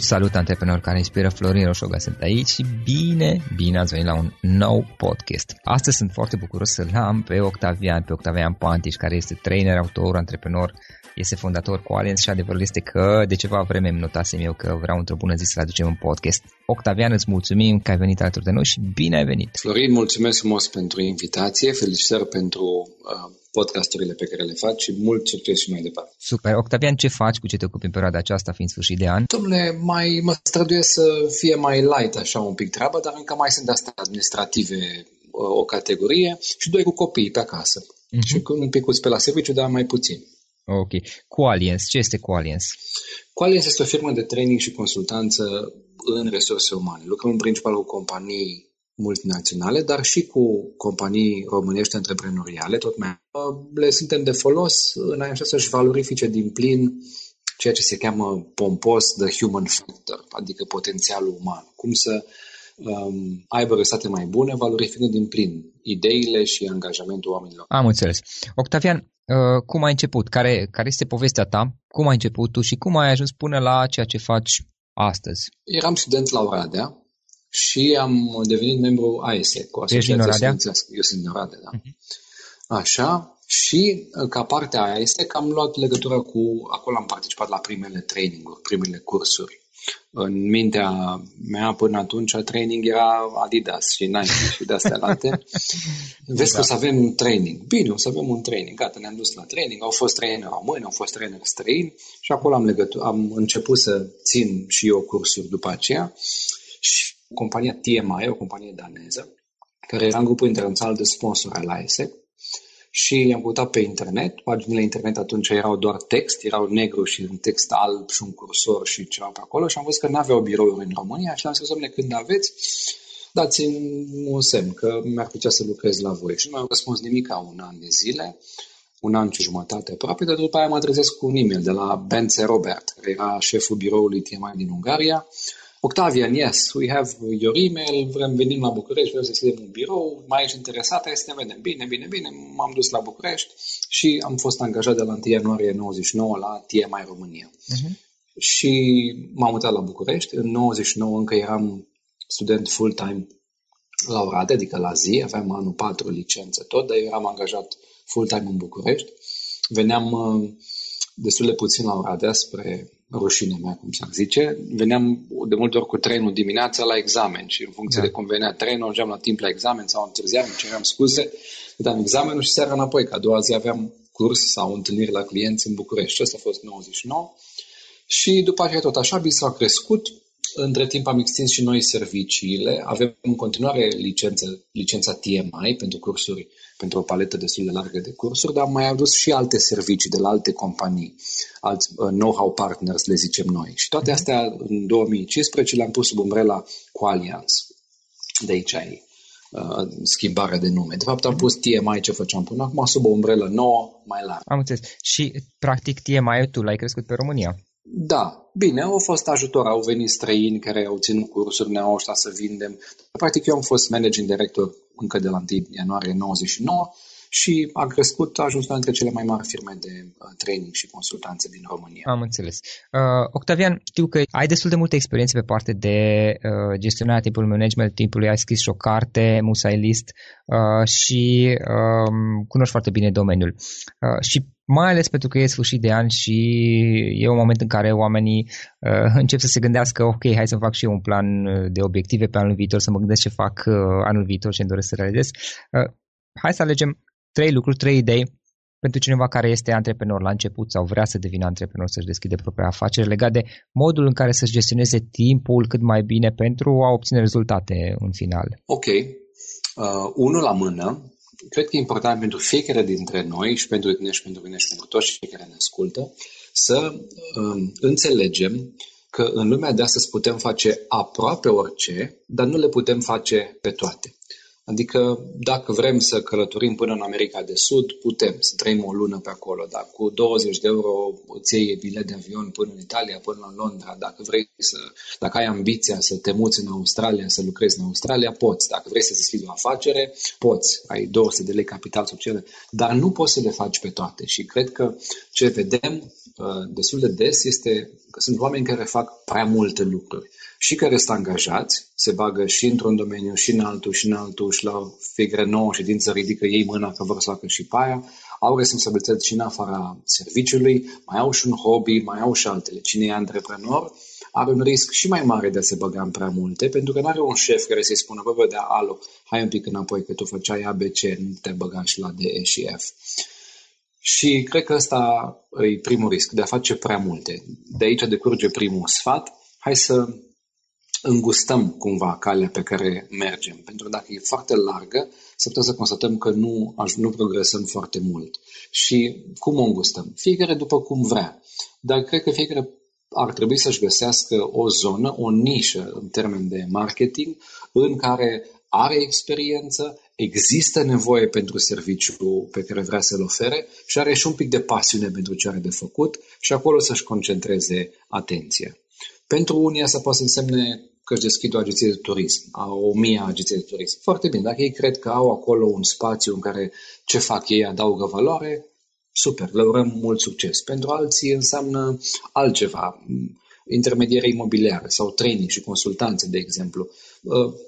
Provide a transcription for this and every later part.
Salut, antreprenori care inspiră, Florin Roșoga sunt aici și bine ați venit la un nou podcast. Astăzi sunt foarte bucuros să-l am pe Octavian Pantic, care este trainer, autor, antreprenor, este fondator Coalience și adevărul este că de ceva vreme îmi notasem eu că vreau într-o bună zi să-l aducem în podcast. Octavian, îți mulțumim că ai venit alături de noi și bine ai venit! Florin, mulțumesc frumos pentru invitație, felicitări pentru podcasturile pe care le faci și mult succes și mai departe. Super! Octavian, ce faci? Cu ce te ocupi în perioada aceasta, fiind sfârșit de an? Dom'le, mă străduiesc să fie mai light așa un pic treaba, dar încă mai sunt astea administrative o categorie și doi cu copiii pe acasă. Uh-huh. Și un pic pe la serviciu, dar mai puțin. Ok. Qualiance. Ce este Qualiance? Qualiance este o firmă de training și consultanță în resurse umane. Lucrăm în principal cu companii multinaționale, dar și cu companii românești antreprenoriale, tot mai le suntem de folos în așa să-și valorifice din plin ceea ce se cheamă pompos the human factor, adică potențialul uman. Cum să aibă rezultate mai bune, valorificând din plin ideile și angajamentul oamenilor. Am înțeles. Octavian, cum ai început? Care este povestea ta? Cum ai început tu și cum ai ajuns până la ceea ce faci astăzi? Eram student la Oradea și am devenit membru AIESEC. Ești din Oradea? Eu sunt din Oradea, da. Uh-huh. Așa, și ca parte a AIESEC am luat legătura cu, acolo am participat la primele traininguri, primele cursuri. în mintea mea până atunci training era Adidas și Nike și de-astea late. Vezi că o să avem training. Bine, o să avem un training. Gata, ne-am dus la training. Au fost traineri români, au fost traineri străini și acolo am început să țin și eu cursuri după aceea. Și compania TMI, o companie daneză, care era în grupul internațional de sponsor al AIESEC, și am căutat pe internet. Paginile internet atunci erau doar text, erau negru și un text alb și un cursor și ceva pe acolo și am văzut că n-aveau birouri în România și am zis, dom'le, când aveți, dați-mi un semn că mi-ar plăcea să lucrez la voi. Și nu mi-au răspuns nimic ca un an de zile, un an și jumătate aproape, dar după aia mă trezesc cu un e-mail de la Bence Robert, care era șeful biroului TMI din Ungaria. Octavian, yes, we have your email, venim la București, vreau să deschidem un birou, mai ești interesată, să ne vedem. Bine, bine, bine, m-am dus la București și am fost angajat de la 1 ianuarie 99 la TMI România. Uh-huh. Și m-am mutat la București, în 99 încă eram student full-time la Oradea, adică la zi, aveam anul 4 licență tot, dar eu eram angajat full-time în București. Veneam destul de puțin la Oradea spre rușinea mea, cum s-ar zice, veneam de multe ori cu trenul dimineața la examen și în funcție de cum venea trenul, ajungeam la timp la examen sau întârziam, îmi ceream scuze, dădeam examenul și seara înapoi, că a doua zi aveam curs sau întâlniri la clienți în București. Asta a fost 99 și după aceea tot așa, bisul a crescut, între timp am extins și noi serviciile, avem în continuare licența TMI pentru cursuri, pentru o paletă destul de largă de cursuri, dar am mai adus și alte servicii de la alte companii, alți know-how partners, le zicem noi. Și toate astea în 2015 le-am pus sub umbrela Coaliance, de aici e schimbarea de nume. De fapt am pus TMI, ce făceam până acum, sub o umbrelă nouă, mai largă. Am înțeles. Și practic TMI-ul tu l-ai crescut pe România. Da, bine, au fost ajutor, au venit străini care au ținut cursuri, ne-au ajutat să vindem. Practic eu am fost managing director încă de la 1 ianuarie 99 și a crescut, a ajuns la între cele mai mari firme de training și consultanțe din România. Am înțeles. Octavian, știu că ai destul de multă experiență pe parte de gestionarea timpului, management timpului, ai scris și o carte, Musailist, și cunoști foarte bine domeniul. Și mai ales pentru că e sfârșit de an și e un moment în care oamenii încep să se gândească, ok, hai să-mi fac și eu un plan de obiective pe anul viitor, să mă gândesc ce fac anul viitor, ce îmi doresc să realizez. Hai să alegem 3 lucruri, 3 idei pentru cineva care este antreprenor la început sau vrea să devină antreprenor, să-și deschide propria afacere, legat de modul în care să-și gestioneze timpul cât mai bine pentru a obține rezultate în final. Ok. Unul la mână. Cred că e important pentru fiecare dintre noi și pentru tine și pentru mine și pentru toți cei care ne ascultă să înțelegem că în lumea de astăzi putem face aproape orice, dar nu le putem face pe toate. Adică dacă vrem să călătorim până în America de Sud, putem să trăim o lună pe acolo. Dacă cu 20 de euro îți iei bilet de avion până în Italia, până în Londra, dacă ai ambiția să te muți în Australia, să lucrezi în Australia, poți. Dacă vrei să deschizi o afacere, poți. Ai 200 de lei capital social, dar nu poți să le faci pe toate. Și cred că ce vedem destul de des este că sunt oameni care fac prea multe lucruri. Și care sunt angajați, se bagă și într-un domeniu, și în altul, și în altul, și la fiecare nouă ședință ridică ei mâna că vor să facă și pe aia, au responsabilități și în afara serviciului, mai au și un hobby, mai au și altele. Cine e antreprenor are un risc și mai mare de a se băga în prea multe, pentru că nu are un șef care să-i spună, bă, de alo, hai un pic înapoi, că tu făceai ABC, nu te băga și la DE și F. Și cred că ăsta e primul risc, de a face prea multe. De aici decurge primul sfat, hai să îngustăm cumva calea pe care mergem. Pentru că dacă e foarte largă, să putem să constatăm că nu progresăm foarte mult. Și cum o îngustăm? Fiecare după cum vrea. Dar cred că fiecare ar trebui să-și găsească o zonă, o nișă în termen de marketing, în care are experiență, există nevoie pentru serviciul pe care vrea să-l ofere și are și un pic de pasiune pentru ce are de făcut și acolo să-și concentreze atenția. Pentru unii asta poate să însemne că își deschid o agenție de turism, au 1000 agenții de turism. Foarte bine, dacă ei cred că au acolo un spațiu în care ce fac ei adaugă valoare, super, le urăm mult succes. Pentru alții înseamnă altceva, intermediere imobiliară sau training și consultanțe, de exemplu.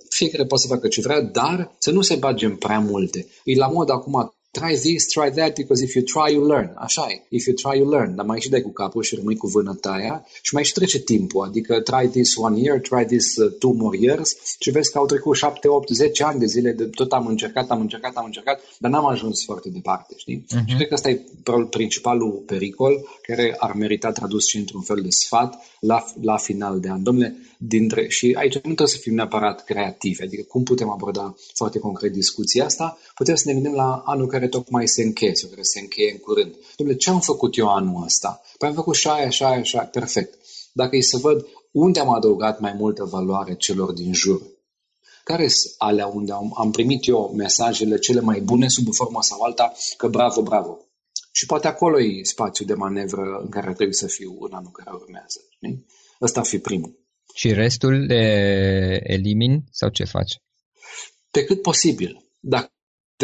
Fiecare poate să facă ce vrea, dar să nu se bage în prea multe. E la mod acum try this, try that, because if you try, you learn. Așa e. If you try, you learn. Dar mai și dai cu capul și rămâi cu vânăta aia și mai și trece timpul. Adică try this 1 year, try this 2 more years și vezi că au trecut 7, 8, 10 ani de zile de tot am încercat, dar n-am ajuns foarte departe, știi? Uh-huh. Și cred că ăsta e principalul pericol care ar merita tradus și într-un fel de sfat la final de an. Dom'le, și aici nu trebuie să fim neapărat creativi, adică cum putem aborda foarte concret discuția asta, putem să ne gândim la anul care tocmai se încheie sau care se încheie în curând. Dom'le, ce am făcut eu anul ăsta? Păi am făcut și aia, perfect. Dacă e să văd unde am adăugat mai multă valoare celor din jur, care sunt alea unde am primit eu mesajele cele mai bune sub o formă sau alta, că bravo, bravo. Și poate acolo e spațiu de manevră în care trebuie să fiu în anul care urmează. Știi? Ăsta ar fi primul. Și restul le elimini sau ce faci? Pe cât posibil. Dacă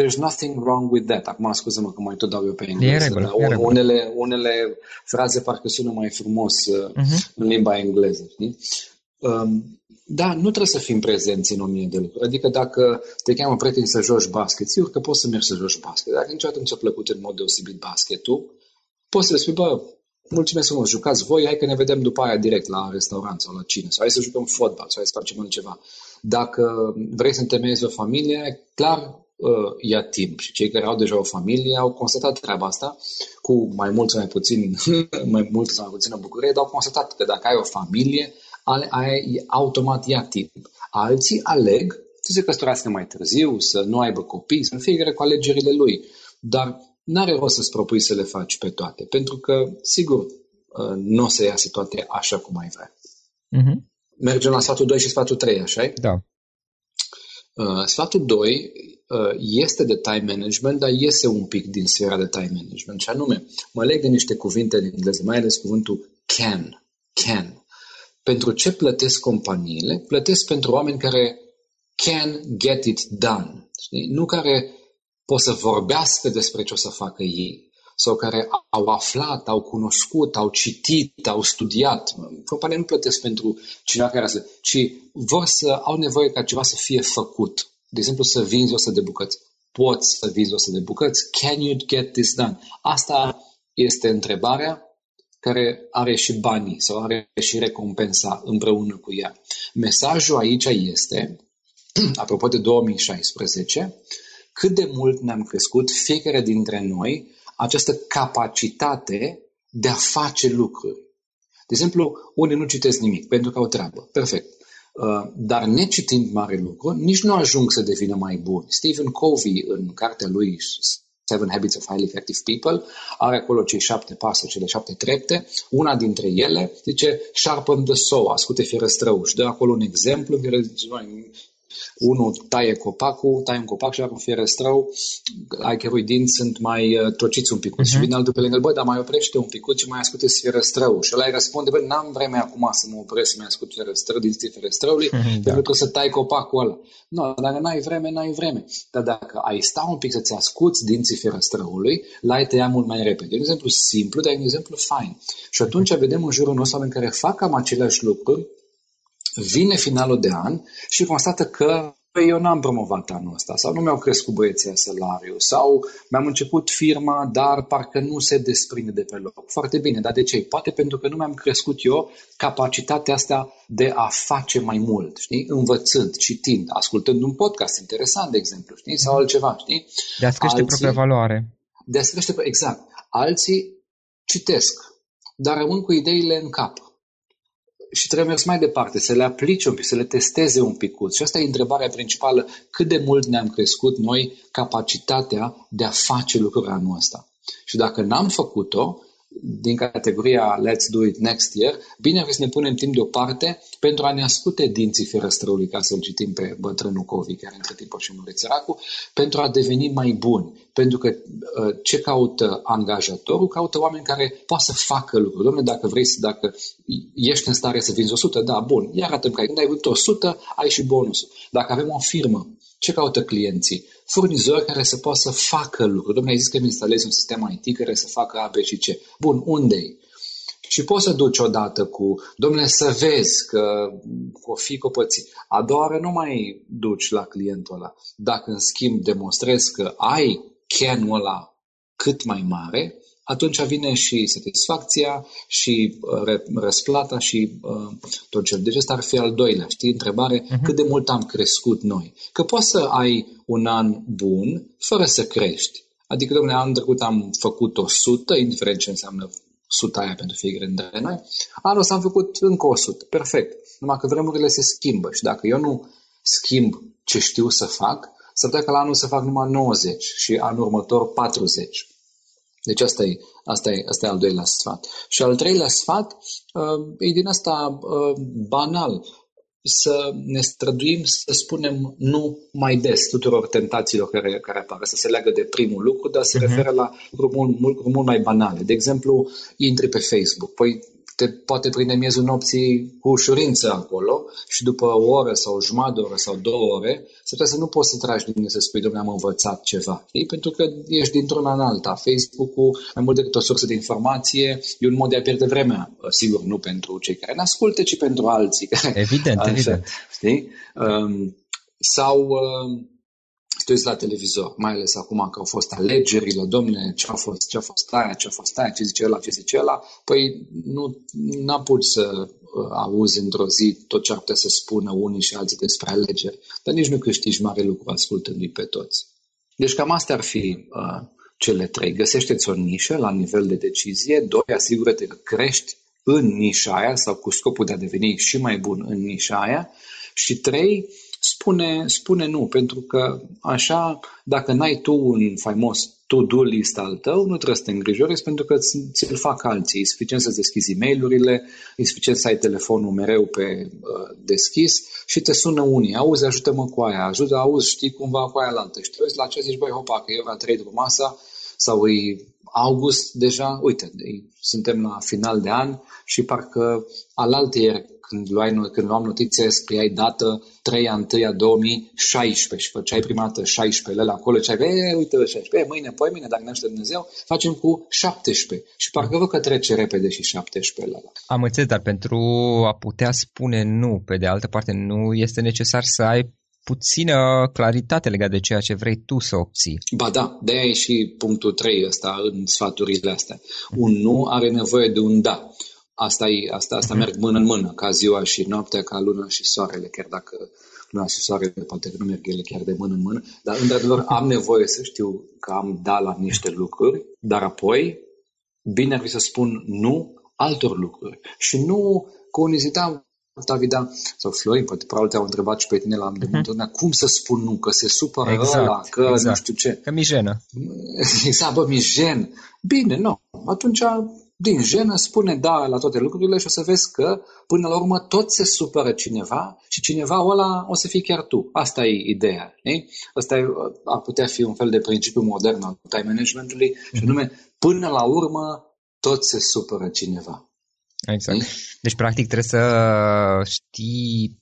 there's nothing wrong with that. Acum scuză-mă că mai tot dau eu pe engleză. Regulă. Unele fraze parcă sună mai frumos în limba engleză. Știi? Da, nu trebuie să fim prezenți în 1000 de lucruri. Adică dacă te cheamă prieten să joci basket, sigur că poți să mergi să joci basket. Dacă niciodată nu ți-a plăcut în mod deosebit basketul, poți să spui, bă, mulțumesc frumos, jucați voi, hai că ne vedem după aia direct la restaurant sau la cine, sau hai să jucăm fotbal, sau hai să facem altceva. Dacă vrei să întemeiezi o familie, clar ia timp. Și cei care au deja o familie au constatat treaba asta cu mai mult sau mai puțin, mai mult sau mai puțină bucurie, dar au constatat că dacă ai o familie, aia automat ia timp. Alții aleg să se căsătorească mai târziu, să nu aibă copii, să fiecare cu alegerile lui. Dar n-are rost să-ți propui să le faci pe toate, pentru că, sigur, nu o să iasă toate așa cum ai vrea. Mm-hmm. Mergem la sfatul 2 și sfatul 3, așa-i? Da. Sfatul 2 este de time management, dar iese un pic din sfera de time management. Și anume, mă leg de niște cuvinte în engleză, mai ales cuvântul can. Pentru ce plătesc companiile? Plătesc pentru oameni care can get it done. Știi? Nu care pot să vorbească despre ce o să facă ei sau care au aflat, au cunoscut, au citit, au studiat. Compania nu plătesc pentru cineva care ci vor să au nevoie ca ceva să fie făcut. De exemplu, să vinzi 100 de bucăți. Poți să vinzi 100 de bucăți? Can you get this done? Asta este întrebarea care are și banii sau are și recompensa împreună cu ea. Mesajul aici este, apropo de 2016, cât de mult ne-am crescut fiecare dintre noi această capacitate de a face lucruri. De exemplu, unii nu citesc nimic pentru că au treabă. Perfect. Dar necitind mare lucru, nici nu ajung să devină mai buni. Stephen Covey, în cartea lui Seven Habits of Highly Effective People, are acolo cei 7 pasuri, cele 7 trepte. Una dintre ele zice sharpen the saw, ascute fierăstrăul. Și dă acolo un exemplu în care zice, unul taie un copac și are un fierăstrău, ai cărui dinți sunt mai trociți un picuț. Și vine altul pe lângă, bă, dar mai oprește un picuț și mai ascute-ți fierăstrăul. Și ăla îi răspunde, bă, n-am vreme acum să mă opresc să-mi ascult dinții fierăstrăului, pentru că să tai copacul ăla. Nu, dacă n-ai vreme. Dar dacă ai sta un pic să-ți ascuți dinții fierăstrăului, l-ai tăia mult mai repede. E un exemplu simplu, dar e un exemplu fain. Și atunci vedem în jurul nostru oameni care fac cam aceleași lucruri. Vine finalul de an și constată că eu n-am promovat anul ăsta sau nu mi-au crescut băieții salariul sau mi-am început firma, dar parcă nu se desprinde de pe loc. Foarte bine, dar de ce? Poate pentru că nu mi-am crescut eu capacitatea asta de a face mai mult, știi? Învățând, citind, ascultând un podcast interesant, de exemplu, știi? Sau altceva, știi? De a-ți crește propria valoare. Exact. Alții citesc, dar rămân cu ideile în cap. Și trebuie mers mai departe, să le aplice un pic, să le testeze un picuț. Și asta e întrebarea principală, cât de mult ne-am crescut noi capacitatea de a face lucruri anul ăsta. Și dacă n-am făcut-o, din categoria let's do it next year, bine ar fi să ne punem timp deoparte pentru a ne ascute dinții ferăstrăului, ca să-l citim pe bătrânul Covey, care între timp a și murit săracul, pentru a deveni mai buni. Pentru că ce caută angajatorul? Caută oameni care poate să facă lucruri. Dom'le, dacă ești în stare să vinzi 100, da, bun, iar arată că când ai vândut 100, ai și bonusul. Dacă avem o firmă, ce caută clienții? Furnizori care să poată să facă lucruri. Dom'le, ai zis că îmi instalezi un sistem IT care să facă A, B și C. Bun, unde-i? Și poți să duci odată cu, dom'le, să vezi că o fi copății. A doua oară nu mai duci la clientul ăla. Dacă, în schimb, demonstrezi că ai cheanul ăla cât mai mare, atunci vine și satisfacția și răsplata și tot ce. Deci ăsta ar fi al doilea, știi? Întrebare, cât de mult am crescut noi? Că poți să ai un an bun fără să crești. Adică, domnule, anul trecut am făcut 100, indiferent ce înseamnă 100 aia pentru fiecare dintre noi. Anul ăsta am făcut încă 100, perfect. Numai că vremurile se schimbă și dacă eu nu schimb ce știu să fac, s-ar putea că la anul să fac numai 90 și anul următor 40. Deci asta e al doilea sfat. Și al treilea sfat e din asta banal. Să ne străduim să spunem nu mai des tuturor tentațiilor care apar. Asta se leagă de primul lucru, dar se referă la lucruri mult mai banale. De exemplu, intri pe Facebook. Păi te poate prinde miezul nopții cu ușurință acolo și după o oră sau jumătate de oră sau 2 ore să trebuie să nu poți să tragi din mine să spui, dom'le, am învățat ceva. Ei? Pentru că ești dintr-una în alta. Facebook-ul, mai mult decât o sursă de informație, e un mod de a pierde vremea. Sigur, nu pentru cei care ne ascultă, ci pentru alții. Evident, așa, evident. Știi? Te uiți la televizor, mai ales acum că au fost alegerile, domnule, ce-a fost aia, ce zice ăla. Păi nu apuci să auzi într-o zi tot ce ar putea să spună unii și alții despre alegeri, dar nici nu câștigi mare lucru ascultându-i pe toți. Deci cam astea ar fi cele trei. Găsește-ți o nișă la nivel de decizie, 2, asigură-te că crești în nișa aia sau cu scopul de a deveni și mai bun în nișa aia și 3, spune nu, pentru că așa, dacă n-ai tu un faimos to-do list al tău, nu trebuie să te îngrijorezi pentru că ți-l fac alții. E suficient să deschizi e-mail-urile, e suficient să ai telefonul mereu pe deschis și te sună unii. Auzi, ajută-mă cu aia, auzi, știi cumva cu aia altă. Și te uiți la ce zici, băi, hopa, că e ora 3 după masa sau e august deja, uite, suntem la final de an și parcă alaltăieri când luam notițe, scriai dată 3/1/2016 și făceai prima dată 16-le acolo și ai, uite 16, mâine, poimâine, dacă ne ajută Dumnezeu, facem cu 17 și parcă văd că trece repede și 17-le ăla. Am înțeles, dar pentru a putea spune nu, pe de altă parte, nu este necesar să ai puțină claritate legată de ceea ce vrei tu să obții. Ba da, de-aia e și punctul 3 ăsta în sfaturile astea. Un nu are nevoie de un da. Asta merg mână în mână, ca ziua și noaptea, ca luna și soarele, chiar dacă luna și soarele poate că nu merg ele chiar de mână în mână, dar într-adevăr am nevoie să știu că am da la niște lucruri, dar apoi bine ar fi să spun nu altor lucruri. Și nu cu unizita Octavia sau Florin, poate probabil te-au întrebat și pe tine la îndemână, cum să spun nu, că se supără ăla, că nu știu ce. Că mi jenă. Exact, bă, mi jen. Bine, nu. Atunci, din jenă, spune da la toate lucrurile și o să vezi că, până la urmă, tot se supără cineva și cineva ăla o să fii chiar tu. Asta e ideea. Ne? Asta ar putea fi un fel de principiu modern al time management-ului și anume, până la urmă, tot se supără cineva. Exact. Deci, practic, trebuie să știi,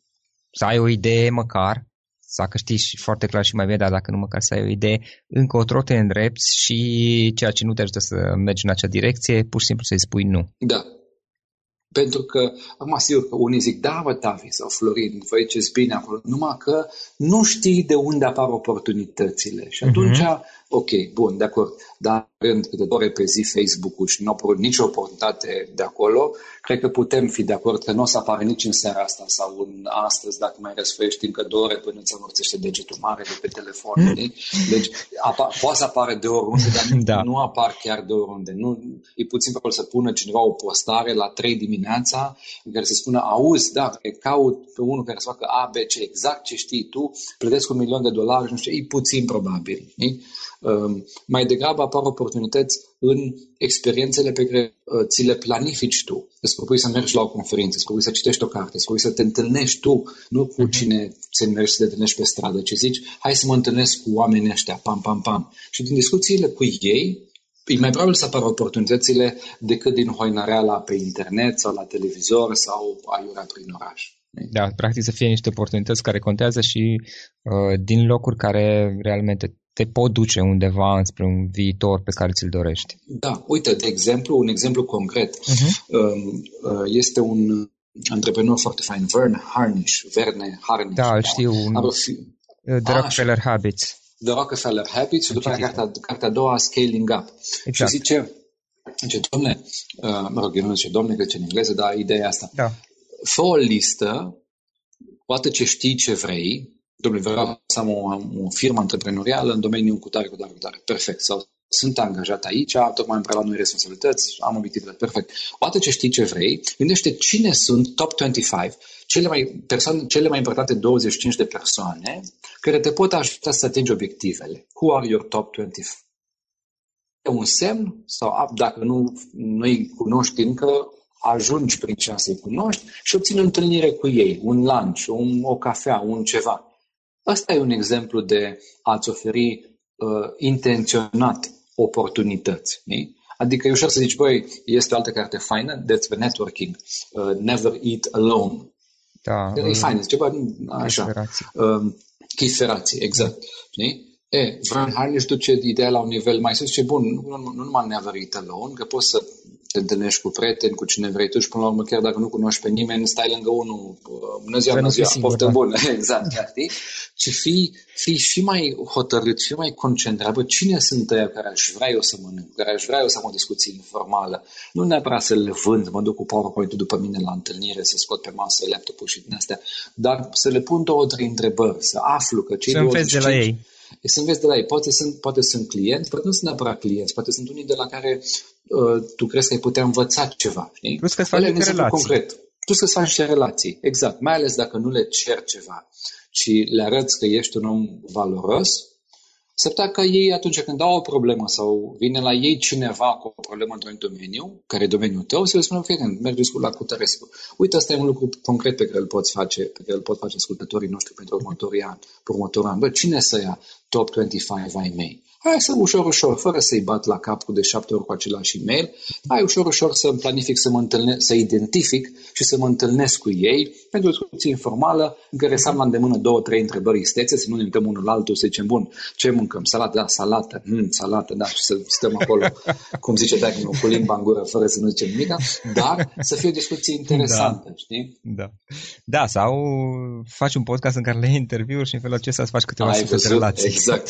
să ai o idee măcar, să câștigi foarte clar și mai bine, dar dacă nu măcar să ai o idee, încă o trote îndrepți și ceea ce nu te ajută să mergi în acea direcție, pur și simplu să-i spui nu. Da. Pentru că, acum, sigur că unii zic, da, bă, Tavi sau Florin, vă ziceți bine acolo, numai că nu știi de unde apar oportunitățile. Și atunci, ok, bun, de acord, dar rând câte 2 ore pe zi Facebook-ul și nu apărut nicio oportunitate de acolo, cred că putem fi de acord că nu o să apară nici în seara asta sau în astăzi, dacă mai răsfăiești încă 2 ore până îți amorțește degetul mare de pe telefon. Deci, poate să apară de oriunde, dar nu apar chiar de oriunde. Nu, e puțin probabil să pună cineva o postare la 3 dimineața în care să spună, auzi, da, caut pe unul care să facă A, B, C, exact ce știi tu, plătesc $1 million și nu știu, e puțin probabil. Mai degrabă apar oportunități în experiențele pe care ți le planifici tu. Îți propui să mergi la o conferință, îți propui să citești o carte, îți propui să te întâlnești tu, nu cu cine să mergi să te întâlnești pe stradă, ci zici, hai să mă întâlnesc cu oamenii ăștia, pam, pam, pam. Și din discuțiile cu ei, e mai probabil să apară oportunitățile decât din hoinăreala pe internet sau la televizor sau aiurea prin oraș. Da, practic să fie niște oportunități care contează și din locuri care realmente te pot duce undeva înspre un viitor pe care ți-l dorești. Da, uite, de exemplu, un exemplu concret. Este un antreprenor foarte fain, Vern Harnish. Da, îl știu. The Rockefeller Habits. The Rockefeller Habits și după aceea cartea a doua, Scaling Up. Exact. Și zice, domne, mă rog, eu nu zice domne, că zice în engleză, dar ideea asta. Da. Fă o listă, poate ce știi ce vrei, domnule, vreau să am o firmă antreprenorială în domeniul cu tare, perfect, sau sunt angajat aici, tocmai am preluat noi responsabilități, am obiectivele, perfect. Poate ce știi ce vrei, gândește cine sunt top 25, cele mai importante 25 de persoane care te pot ajuta să atingi obiectivele. Who are your top 25? E un semn sau dacă nu îi cunoști încă, ajungi prin ceas să-i cunoști și obții o întâlnire cu ei, un lunch, o cafea, un ceva. Asta e un exemplu de a-ți oferi intenționat oportunități. Ne? Adică e ușor să zici, băi, este o altă carte faină despre networking, Never Eat Alone. Da, e faină, ceva așa. Chiferații, exact. Ne? Vern Harnish duce ideea la un nivel mai sus și bun, nu numai Never Eat Alone, că poți să te întâlnești cu prieteni, cu cine vrei tu și până la urmă, chiar dacă nu cunoști pe nimeni, stai lângă unul, bună ziua, poftă bună, exact, știi? Și fii și mai hotărât, și mai concentrat, cine sunt aia care aș vrea eu să mănânc, care aș vrea eu să am o discuție informală, nu neapărat să le vând, mă duc cu PowerPoint-ul după mine la întâlnire, să scot pe masă laptopul și din astea, dar să le pun două, trei întrebări, să aflu că cei 25... Să înveți de la ei. Poate sunt clienți, poate nu sunt neapărat clienți, poate sunt unii de la care tu crezi că ai putea învăța ceva. Știi? Plus că îți faci niște relații. Concret. Plus că îți faci niște relații, exact. Mai ales dacă nu le ceri ceva, ci le arăți că ești un om valoros, s-ar putea că ei atunci când au o problemă sau vine la ei cineva cu o problemă într-un domeniu, care e domeniul tău, să le spună, prieten, mergi la Cutărescu. Uite, ăsta e un lucru concret pe care îl poți face, ascultătorii noștri pentru următorul an. Bă, cine să ia top 25 ai mei? Hai să ușor, fără să-i bat la cap de 7 ori cu același e-mail, hai ușor să-mi planific, să identific și să mă întâlnesc cu ei pentru o discuție informală în care să am la îndemână 2-3 întrebări istețe, să nu ne uităm unul la altul, să zicem, bun, ce mâncăm? Salată, da, și să stăm acolo, cum zice Dagnu, cu limba în gură, fără să nu zicem nimic, dar să fie o discuție interesantă, da. Știi? Da, sau faci un podcast în care le interviuri și în felul acesta să faci câteva sute relații. Exact.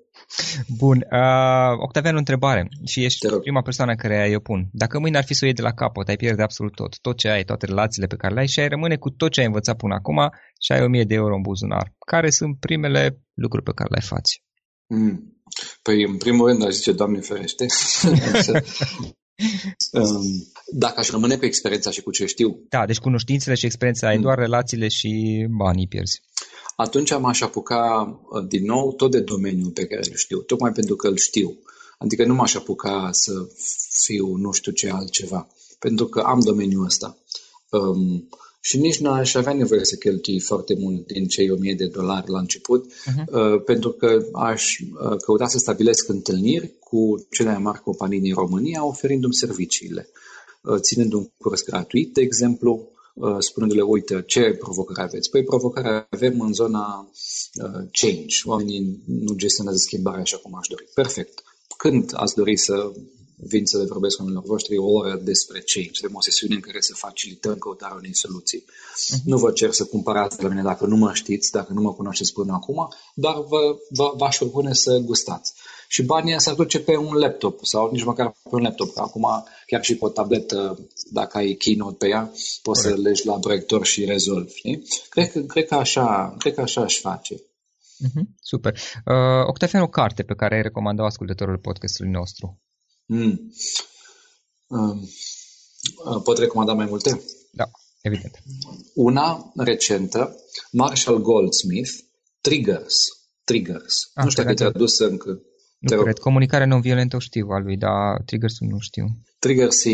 Bun, Octavian, o întrebare și ești prima persoană care eu pun. Dacă mâine ar fi să o iei de la capăt, ai pierde absolut tot ce ai, toate relațiile pe care le ai și ai rămâne cu tot ce ai învățat până acum și ai 1.000 de euro în buzunar. Care sunt primele lucruri pe care le-ai face? Păi, în primul rând, aș zice, Doamne ferește. Dacă aș rămâne cu experiența și cu ce știu. Da, deci cunoștințele și experiența, ai doar relațiile și banii pierzi. Atunci m-aș apuca din nou tot de domeniul pe care îl știu, tocmai pentru că îl știu. Adică nu m-aș apuca să fiu nu știu ce altceva, pentru că am domeniul ăsta. Și nici n-aș avea nevoie să cheltui foarte mult din cei $1.000 la început, pentru că aș căuta să stabilesc întâlniri cu cele mai mari companii din România, oferindu-mi serviciile, ținând un curs gratuit, de exemplu, spunându-le, uite, ce provocare aveți? Păi provocarea avem în zona change. Oamenii nu gestionează schimbarea așa cum aș dori. Perfect. Când ați dori să vin să le vorbesc oamenilor voștri o oră despre change? Avem o sesiune în care să facilităm căutarea unei soluții. Nu vă cer să cumpărați de la mine dacă nu mă știți, dacă nu mă cunoașteți până acum, dar v-aș propune să gustați. Și banii s-ar duce pe un laptop sau nici măcar pe un laptop. Acum chiar și pe o tabletă, dacă ai Keynote pe ea, poți să legi la proiector și rezolvi. Cred că așa aș face. Super. Octavian, o carte pe care ai recomandat ascultătorul podcastului nostru? Pot recomanda mai multe? Da, evident. Una recentă, Marshall Goldsmith, Triggers. Nu știu dacă e tradusă încă. Nu cred. Comunicarea non-violentă o știu a lui, dar Triggers-ul nu știu. Triggers e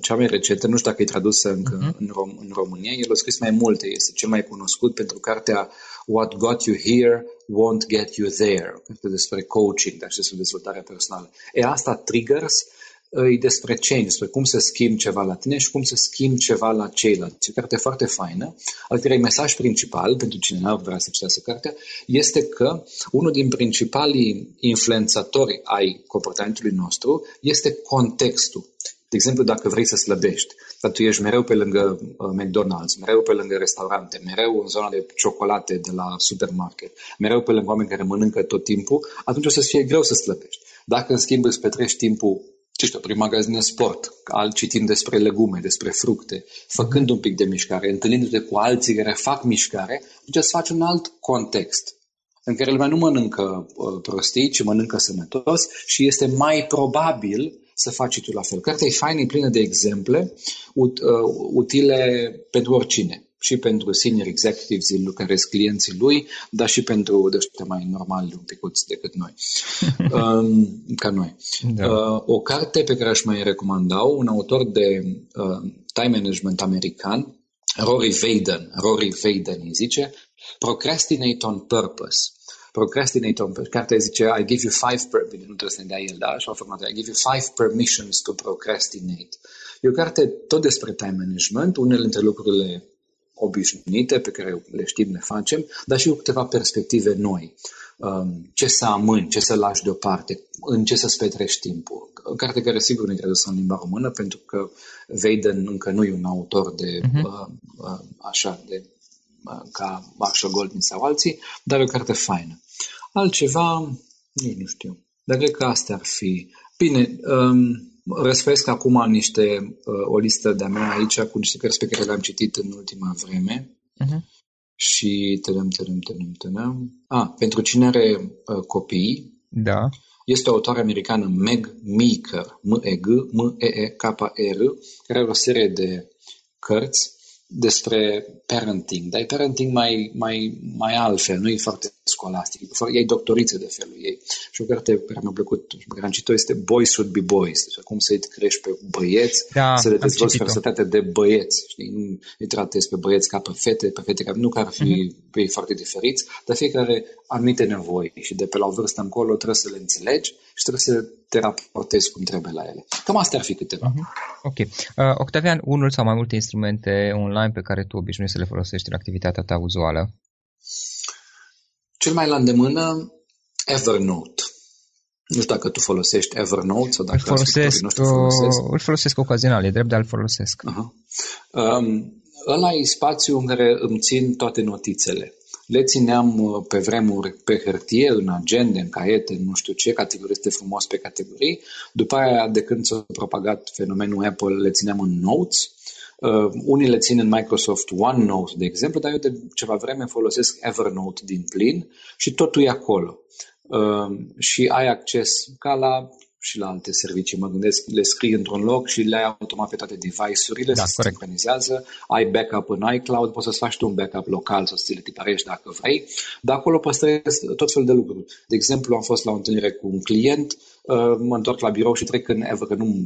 cea mai recentă, nu știu dacă e tradusă încă în România. El a scris mai multe, este cel mai cunoscut pentru cartea What Got You Here Won't Get You There, despre coaching, dar și despre dezvoltare personală. Asta, Triggers, e despre change, despre cum să schimbi ceva la tine și cum să schimbi ceva la ceilalți. O carte foarte faină, al cărei mesaj principal, pentru cine n-ar vrea să citească cartea, este că unul din principalii influențatori ai comportamentului nostru este contextul. De exemplu, dacă vrei să slăbești, dar tu ești mereu pe lângă McDonald's, mereu pe lângă restaurante, mereu în zona de ciocolate de la supermarket, mereu pe lângă oameni care mănâncă tot timpul, atunci o să-ți fie greu să slăbești. Dacă, în schimb, îți petrești timpul, ce știu, prin magazin de sport, citind despre legume, despre fructe, făcând un pic de mișcare, întâlnindu-te cu alții care fac mișcare, atunci îți faci un alt context în care lumea nu mănâncă prostii, ci mănâncă sănătos și este mai probabil să faci tu la fel. Cartea e faină, e plină de exemple utile pentru oricine. Și pentru senior executives, care sunt clienții lui, dar și pentru ăștia mai normali un picuți decât noi. Ca noi. Da. O carte pe care aș mai recomanda, un autor de time management american, Rory Vaden îi zice, Procrastinate on Purpose. Procrastinate on Purpose. Cartea zice, I give you five, bine, nu trebuie să ne dea el, da? Așa o formată, I give you five permissions to procrastinate. E o carte tot despre time management, unele dintre lucrurile obișnuite pe care le știm, ne facem, dar și cu câteva perspective noi. Ce să amâni, ce să lași deoparte, în ce să-ți petrești timpul. O carte care sigur nu e tradusă în limba română, pentru că Vaden încă nu e un autor de așa de ca Marshall Goldsmith sau alții, dar e o carte faină. Altceva, nu știu, dar cred că astea ar fi. Bine, răsfăiesc acum niște, o listă de-a mea aici cu niște cărți pe care le-am citit în ultima vreme și pentru cine are copii, da. Este o autoare americană, Meg Meeker, M-E-G-M-E-E-K-E-R, care are o serie de cărți despre parenting, dar e parenting mai altfel, nu e foarte scolastic, e doctoriță de felul ei. Și o carte care mi-a plăcut și pe care am citit-o este Boys Should Be Boys, deci cum să-i crești pe băieți, da, să le dezvolți personalitatea de băieți, știi? Nu îi tratezi pe băieți ca pe fete care nu că ar fi foarte diferiți, dar fiecare anumite nevoi și de pe la o vârstă încolo trebuie să le înțelegi și trebuie să te raportezi cum trebuie la ele. Cam astea ar fi câteva. Ok. Octavian, unul sau mai multe instrumente online pe care tu obișnuiești să le folosești în activitatea ta uzuală? Cel mai la îndemână, Evernote. Nu știu dacă tu folosești Evernote sau dacă îl folosesc ocazional, e drept, dar îl folosesc. Ăla e spațiu în care îmi țin toate notițele. Le țineam pe vremuri pe hârtie, în agende, în caiete, nu știu ce, categoriste frumos pe categorii. După aia, de când s-a propagat fenomenul Apple, le țineam în Notes. Unii le țin în Microsoft OneNote, de exemplu, dar eu de ceva vreme folosesc Evernote din plin și totul e acolo. Și ai acces ca la și la alte servicii, mă gândesc, le scrii într-un loc și le ai automat pe toate device-urile, da, se sincronizează, ai backup în iCloud, poți să-ți faci tu un backup local, să ți le tiparești dacă vrei, dar acolo păstrezi tot felul de lucruri. De exemplu, am fost la o întâlnire cu un client, mă întorc la birou și trec în Ever, că nu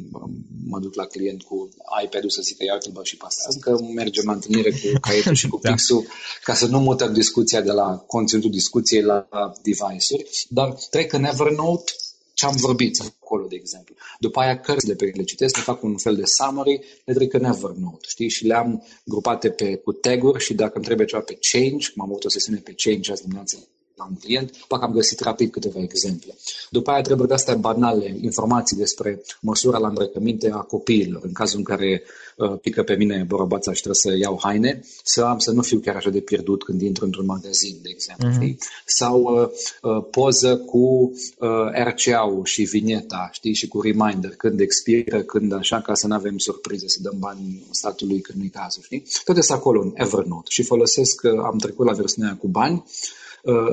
mă duc la client cu iPad-ul să zic că iau timpul și pastează, că mergem la întâlnire cu caietul și cu pixul, ca să nu mutăm discuția de la conținutul discuției la device-uri, dar trec în Evernote ce am vorbit acolo, de exemplu. După aia, cărțile pe care le citesc, le fac un fel de summary, le trec în Evernote, știi? Și le-am grupate cu tag-uri și dacă îmi trebuie ceva pe change, cum am avut o sesiune pe change azi dimineață la un client, parcă am găsit rapid câteva exemple. După aia trebuie de-astea banale, informații despre măsura la îmbrăcăminte a copiilor, în cazul în care pică pe mine borobața și trebuie să iau haine, să nu fiu chiar așa de pierdut când intru într-un magazin, de exemplu. Sau poză cu RCA-ul și vineta, știi, și cu reminder, când expiră, când așa, ca să nu avem surprize, să dăm bani statului când nu-i cazul, știi? Toate sunt acolo în Evernote și folosesc, am trecut la versiunea cu bani.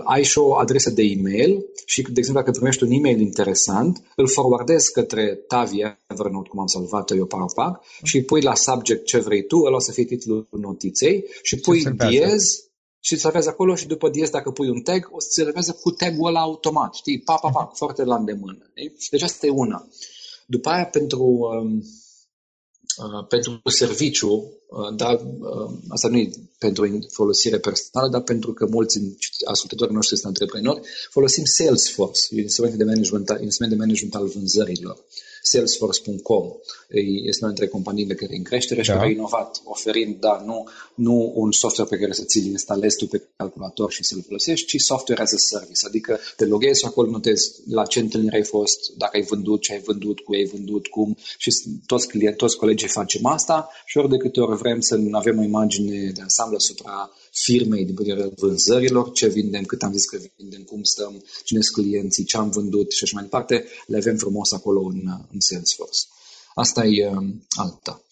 Ai și o adresă de e-mail și, de exemplu, dacă primești un e-mail interesant, îl forwardezi către Tavia Evernote, cum am salvat-o eu par și pui la subject ce vrei tu, ăla o să fie titlul notiței și pui diez și îți salvează acolo și după diez, dacă pui un tag, o să se salvează cu tagul ăla automat, știi? Foarte la îndemână. Deci asta e una. După aia, pentru serviciu, dar asta nu e pentru folosire personală, dar pentru că mulți ascultătorii noștri sunt antreprenori, folosim Salesforce, instrument de management al vânzărilor. Salesforce.com este una dintre companiile care e în creștere și care a inovat, oferind, nu un software pe care să ți-l instalezi tu pe calculator și să-l folosești, ci software as a service, adică te loghezi și acolo notezi la ce întâlnire ai fost, dacă ai vândut, ce ai vândut, cu ei vândut, cum, și toți colegii facem asta și ori de câte ori vrem să avem o imagine de ansamblu asupra firmei din perioada vânzărilor, ce vindem, cât am zis că vindem, cum stăm, cine sunt clienții, ce am vândut și așa mai departe, le avem frumos acolo în Salesforce. Asta e alta.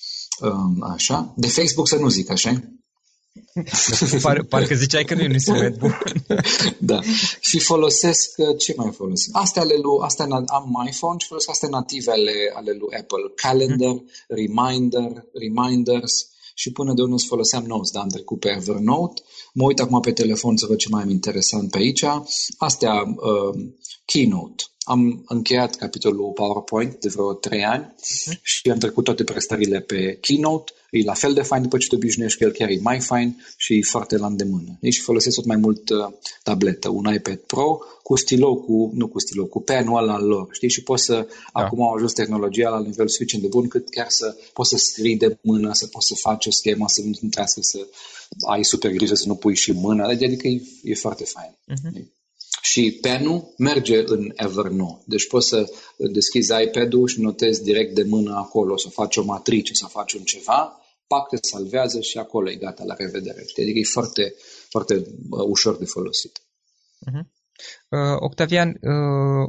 Așa. De Facebook să nu zic, așa? Parcă ziceai că nu e un instrument bun. Da. Și folosesc, ce mai folosesc? Astea am iPhone și folosesc astea native ale lui Apple. Calendar, Reminders, și până de unde îți foloseam Notes, dar am trecut pe Evernote. Mă uit acum pe telefon să văd ce mai am interesant pe aici. Astea, Keynote. Am încheiat capitolul PowerPoint de vreo 3 ani și am trecut toate prestările pe Keynote. E la fel de fain după ce te obișnuiești, că el chiar e mai fain și e foarte la îndemână. Și folosesc tot mai mult tabletă, un iPad Pro cu penul ăla lor. Știi? Și poți să, acum au ajuns tehnologia la nivel suficient de bun, cât chiar să poți să scrii de mână, să poți să faci o schemă, să nu trească, să ai super grijă să nu pui și mâna. Adică e foarte fain. Și penul merge în Evernote. Deci poți să deschizi iPad-ul și notezi direct de mână acolo, să faci o matrice, să faci un ceva, pac, te salvează și acolo e gata, la revedere. Adică e foarte, foarte ușor de folosit. Octavian,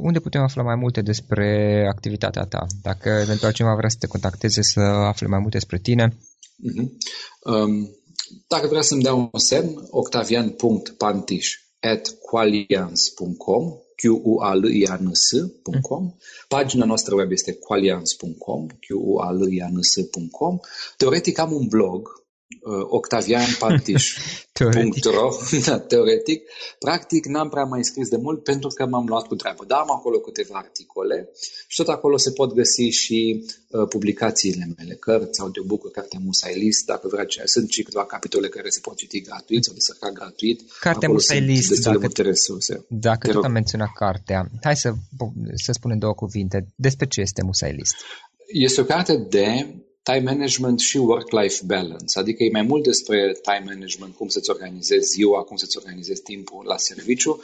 unde putem afla mai multe despre activitatea ta? Dacă eventual cineva vrea să te contacteze, să afle mai multe despre tine? Dacă vrea să-mi dea un semn, octavian.pantish@qualiance.com, qualiance.com. Pagina noastră web este qualiance.com, qualiance.com. Teoretic am un blog, octavianpantish.ro. Teoretic. Practic n-am prea mai scris de mult pentru că m-am luat cu treabă. Dar am acolo câteva articole și tot acolo se pot găsi și publicațiile mele, cărți, audiobook-uri, cartea Musailist, dacă vreau. Sunt și câteva capitole care se pot citi gratuit sau descărca gratuit. Cartea Musailist, dacă tot am menționat cartea, hai să spunem două cuvinte. Despre ce este Musailist? Este o carte de time management și work-life balance. Adică e mai mult despre time management, cum să-ți organizezi ziua, cum să-ți organizezi timpul la serviciu.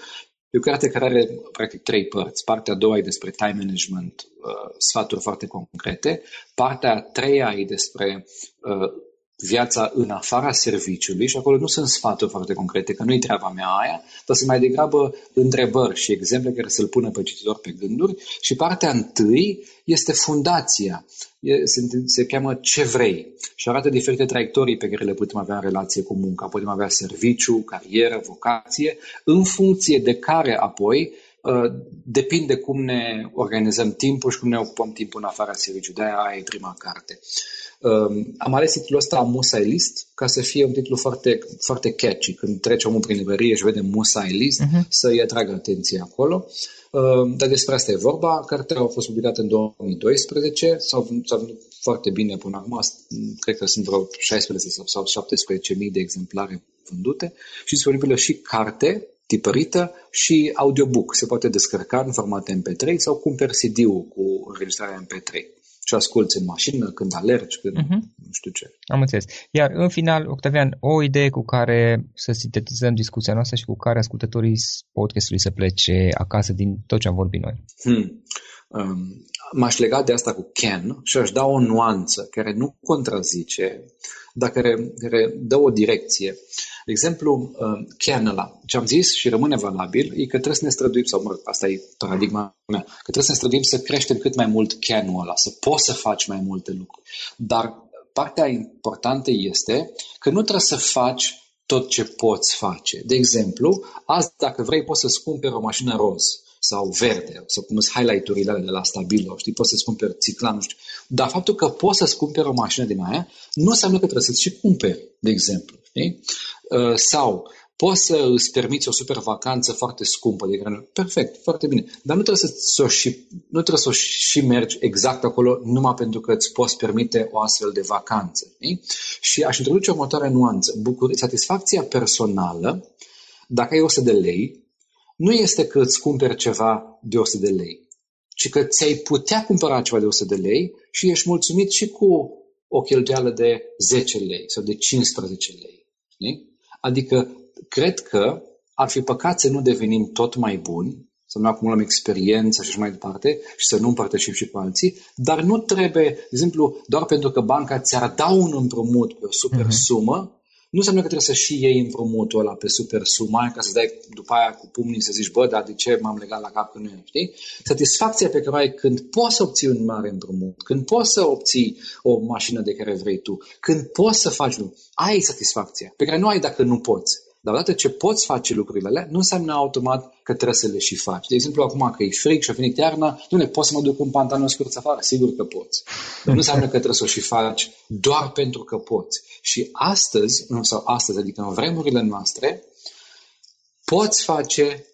E o carte care are practic 3 părți. Partea a doua e despre time management, sfaturi foarte concrete. Partea a treia e despre viața în afara serviciului și acolo nu sunt sfaturi foarte concrete, că nu-i treaba mea aia, dar sunt mai degrabă întrebări și exemple care să-l pună pe cititor pe gânduri. Și partea întâi este fundația. Se cheamă Ce vrei și arată diferite traiectorii pe care le putem avea în relație cu munca. Putem avea serviciu, carieră, vocație, în funcție de care apoi depinde cum ne organizăm timpul și cum ne ocupăm timpul în afara serviciului. De-aia e prima carte. Am ales titlul ăsta Musailist ca să fie un titlu foarte, foarte catchy. Când trece omul prin librărie și vede Musailist, să-i atragă atenția acolo. Dar despre asta e vorba. Cartea a fost publicată în 2012. S-a vândut foarte bine până acum. Cred că sunt vreo 16 sau 17.000 de exemplare vândute. Și disponibilă și carte tipărită și audiobook. Se poate descărca în format MP3 sau cumperi CD-ul cu înregistrarea MP3 și asculți în mașină, când alergi, când nu știu ce. Am înțeles. Iar în final, Octavian, o idee cu care să sintetizăm discuția noastră și cu care ascultătorii podcastului să plece acasă din tot ce am vorbit noi. M-aș lega de asta cu can și aș da o nuanță care nu contrazice, dar care dă o direcție. De exemplu, can ăla, ce am zis și rămâne valabil, e că trebuie să ne străduim, asta e paradigma mea, că trebuie să ne străduim să creștem cât mai mult can-ul ăla, să poți să faci mai multe lucruri. Dar partea importantă este că nu trebuie să faci tot ce poți face. De exemplu, azi dacă vrei poți să-ți cumperi o mașină roz sau verde, sau cum sunt highlight-urile alea de la Stabilo, știi, poți să-ți cumperi țicla, nu știu. Dar faptul că poți să-ți cumperi o mașină din aia, nu înseamnă că trebuie să-ți și cumperi, de exemplu. Sau Poți să îți permiți o super vacanță foarte scumpă, de granul. Perfect, foarte bine. Dar nu trebuie să o și mergi exact acolo numai pentru că îți poți permite o astfel de vacanță. Ei? Și aș introduce următoarea nuanță. Satisfacția personală, dacă ai 100 de lei, nu este că îți cumperi ceva de 100 de lei, ci că ți-ai putea cumpăra ceva de 100 de lei și ești mulțumit și cu o cheltuială de 10 lei sau de 15 lei. Ei? Adică cred că ar fi păcat să nu devenim tot mai buni, să nu acumulăm experiență și așa mai departe și să nu împărtășim și cu alții, dar nu trebuie, de exemplu, doar pentru că banca ți-ar da un împrumut pe o super sumă, nu înseamnă că trebuie să și iei împrumutul ăla pe super sumă, ca să dai după aia cu pumnii să zici, bă, dar de ce m-am legat la cap când nu e, știi? Satisfacția pe care o ai când poți să obții un mare împrumut, când poți să obții o mașină de care vrei tu, când poți să faci lucruri, ai satisfacția pe care nu ai dacă nu poți. Dar odată ce poți face lucrurile alea, nu înseamnă automat că trebuie să le și faci. De exemplu, acum că e fric și a venit iarna, Doamne, poți să mă duc în pantaloni scurți afară? Sigur că poți. Dar nu înseamnă că trebuie să o și faci doar pentru că poți. Și astăzi, adică în vremurile noastre, poți face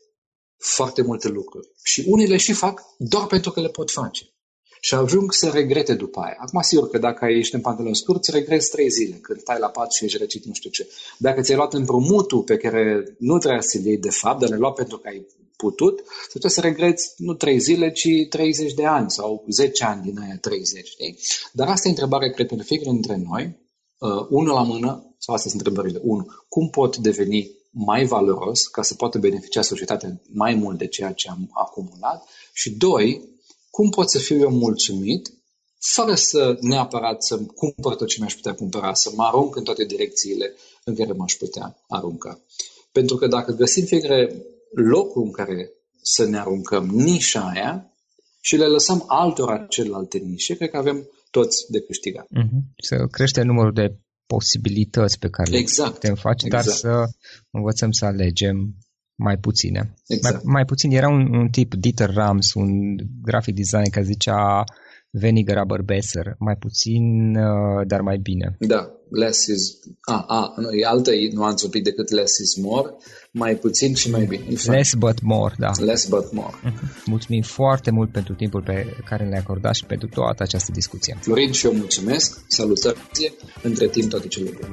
foarte multe lucruri. Și unii le și fac doar pentru că le pot face. Și ajung să regrete după aia. Acum, sigur că dacă ești în pantaloni scurți, regreți 3 zile, când tai la pat și ești răcit, nu știu ce. Dacă ți-ai luat împrumutul pe care nu trebuia să-l iei de fapt, dar l-ai luat pentru că ai putut, trebuie să regreți nu 3 zile, ci 30 de ani sau 10 ani din aia 30. Știi? Dar asta e întrebarea, cred, pentru fiecare dintre noi, unul la mână, sau astea sunt întrebările. 1. Cum pot deveni mai valoros ca să poată beneficia societatea mai mult de ceea ce am acumulat? Și 2. Cum pot să fiu eu mulțumit, fără să neapărat să-mi cumpăr tot ce mi-aș putea cumpăra, să mă arunc în toate direcțiile în care m-aș putea arunca. Pentru că dacă găsim fiecare locul în care să ne aruncăm, nișa aia, și le lăsăm altora celelalte nișe, cred că avem toți de câștigat. Să crește numărul de posibilități pe care le putem face, dar să învățăm să alegem mai puține. Exact. Mai puțin. Era un tip, Dieter Rams, un graphic designer care zicea weniger aber besser, mai puțin, dar mai bine. Da, less is... e altă nuanță un pic decât less is more, mai puțin și mai bine. Less but more, da. Less but more. Mulțumim foarte mult pentru timpul pe care ne-ai acordat și pentru toată această discuție. Florin, și eu mulțumesc, salutări, între timp toate cele bune.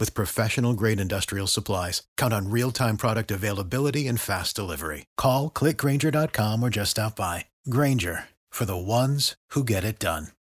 With professional-grade industrial supplies, count on real-time product availability and fast delivery. Call, click Grainger.com, or just stop by. Grainger, for the ones who get it done.